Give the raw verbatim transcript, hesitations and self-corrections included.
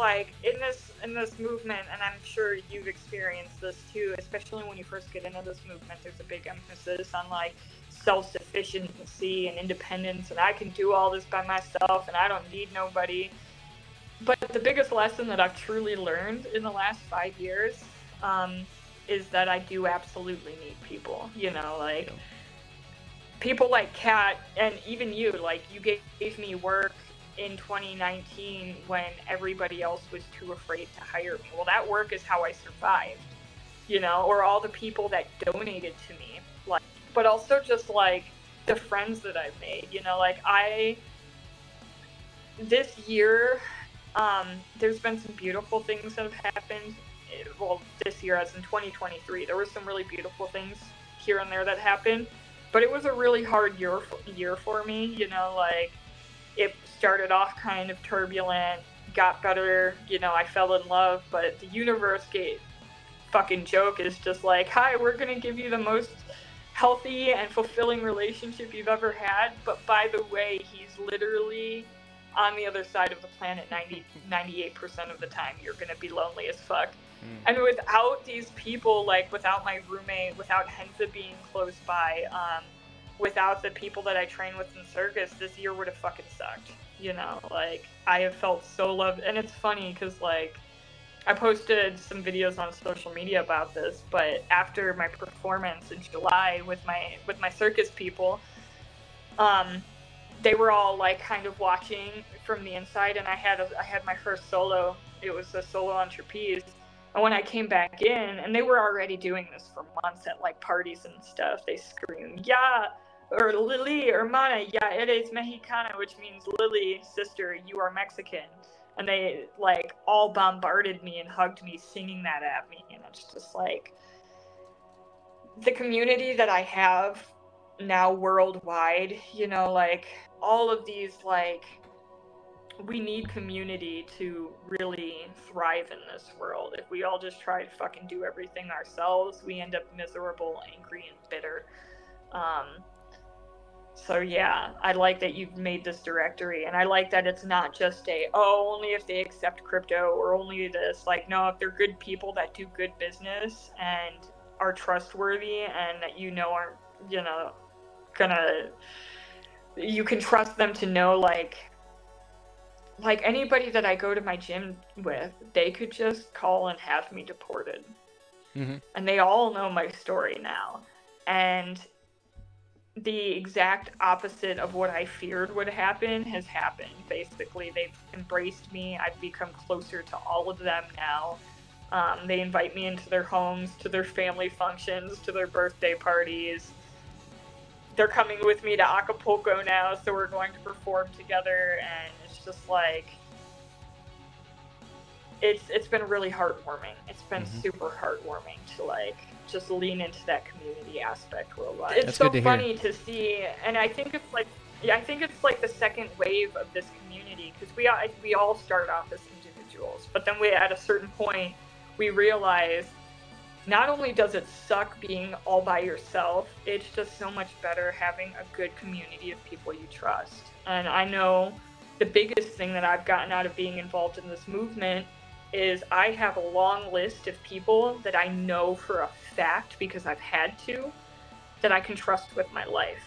like in this in this movement, and I'm sure you've experienced this too, especially when you first get into this movement, there's a big emphasis on like self-sufficiency and independence, and I can do all this by myself and I don't need nobody. But the biggest lesson that I've truly learned in the last five years um, is that I do absolutely need people, you know, like yeah. people like Kat and even you, like you gave, gave me work in twenty nineteen when everybody else was too afraid to hire me. Well, that work is how I survived, you know, or all the people that donated to me, like, but also just like the friends that I've made, you know, like I, this year, um, there's been some beautiful things that have happened. Well, this year, as in twenty twenty-three, there were some really beautiful things here and there that happened, but it was a really hard year year for me, you know, like it started off kind of turbulent, got better, you know, I fell in love, but the universe gave fucking joke is just like, hi, we're going to give you the most healthy and fulfilling relationship you've ever had. But by the way, he's literally on the other side of the planet ninety, ninety-eight percent of the time. You're going to be lonely as fuck. Mm. And without these people, like without my roommate, without Henza being close by, um, without the people that I train with in circus, this year would have fucking sucked. You know, like I have felt so loved. And it's funny because like I posted some videos on social media about this, but after my performance in July with my with my circus people, um, they were all like kind of watching from the inside, and I had a, I had my first solo. It was a solo on trapeze. And when I came back in, and they were already doing this for months at like parties and stuff, they screamed, yeah, or Lily, hermana, ya eres mexicana, which means Lily, sister, you are Mexican. And they like all bombarded me and hugged me, singing that at me. And it's just like the community that I have now worldwide, you know, like all of these, like we need community to really thrive in this world. If we all just try to fucking do everything ourselves, we end up miserable, angry, and bitter. Um, so yeah, I like that you've made this directory, and I like that it's not just a, oh, only if they accept crypto or only this, like, no, if they're good people that do good business and are trustworthy and that, you know, aren't, you know, gonna, you can trust them to know, like, like anybody that I go to my gym with, they could just call and have me deported. Mm-hmm. And they all know my story now. And the exact opposite of what I feared would happen has happened. Basically, they've embraced me. I've become closer to all of them now. Um, they invite me into their homes, to their family functions, to their birthday parties. They're coming with me to Acapulco now, so we're going to perform together, and it's just like it's it's been really heartwarming. It's been mm-hmm. super heartwarming to like just lean into that community aspect worldwide. It's That's so to funny hear. to see, and I think it's like yeah, I think it's like the second wave of this community, because we all, we all start off as individuals, but then we at a certain point we realize not only does it suck being all by yourself, it's just so much better having a good community of people you trust. And I know the biggest thing that I've gotten out of being involved in this movement is I have a long list of people that I know for a fact, because I've had to, that I can trust with my life.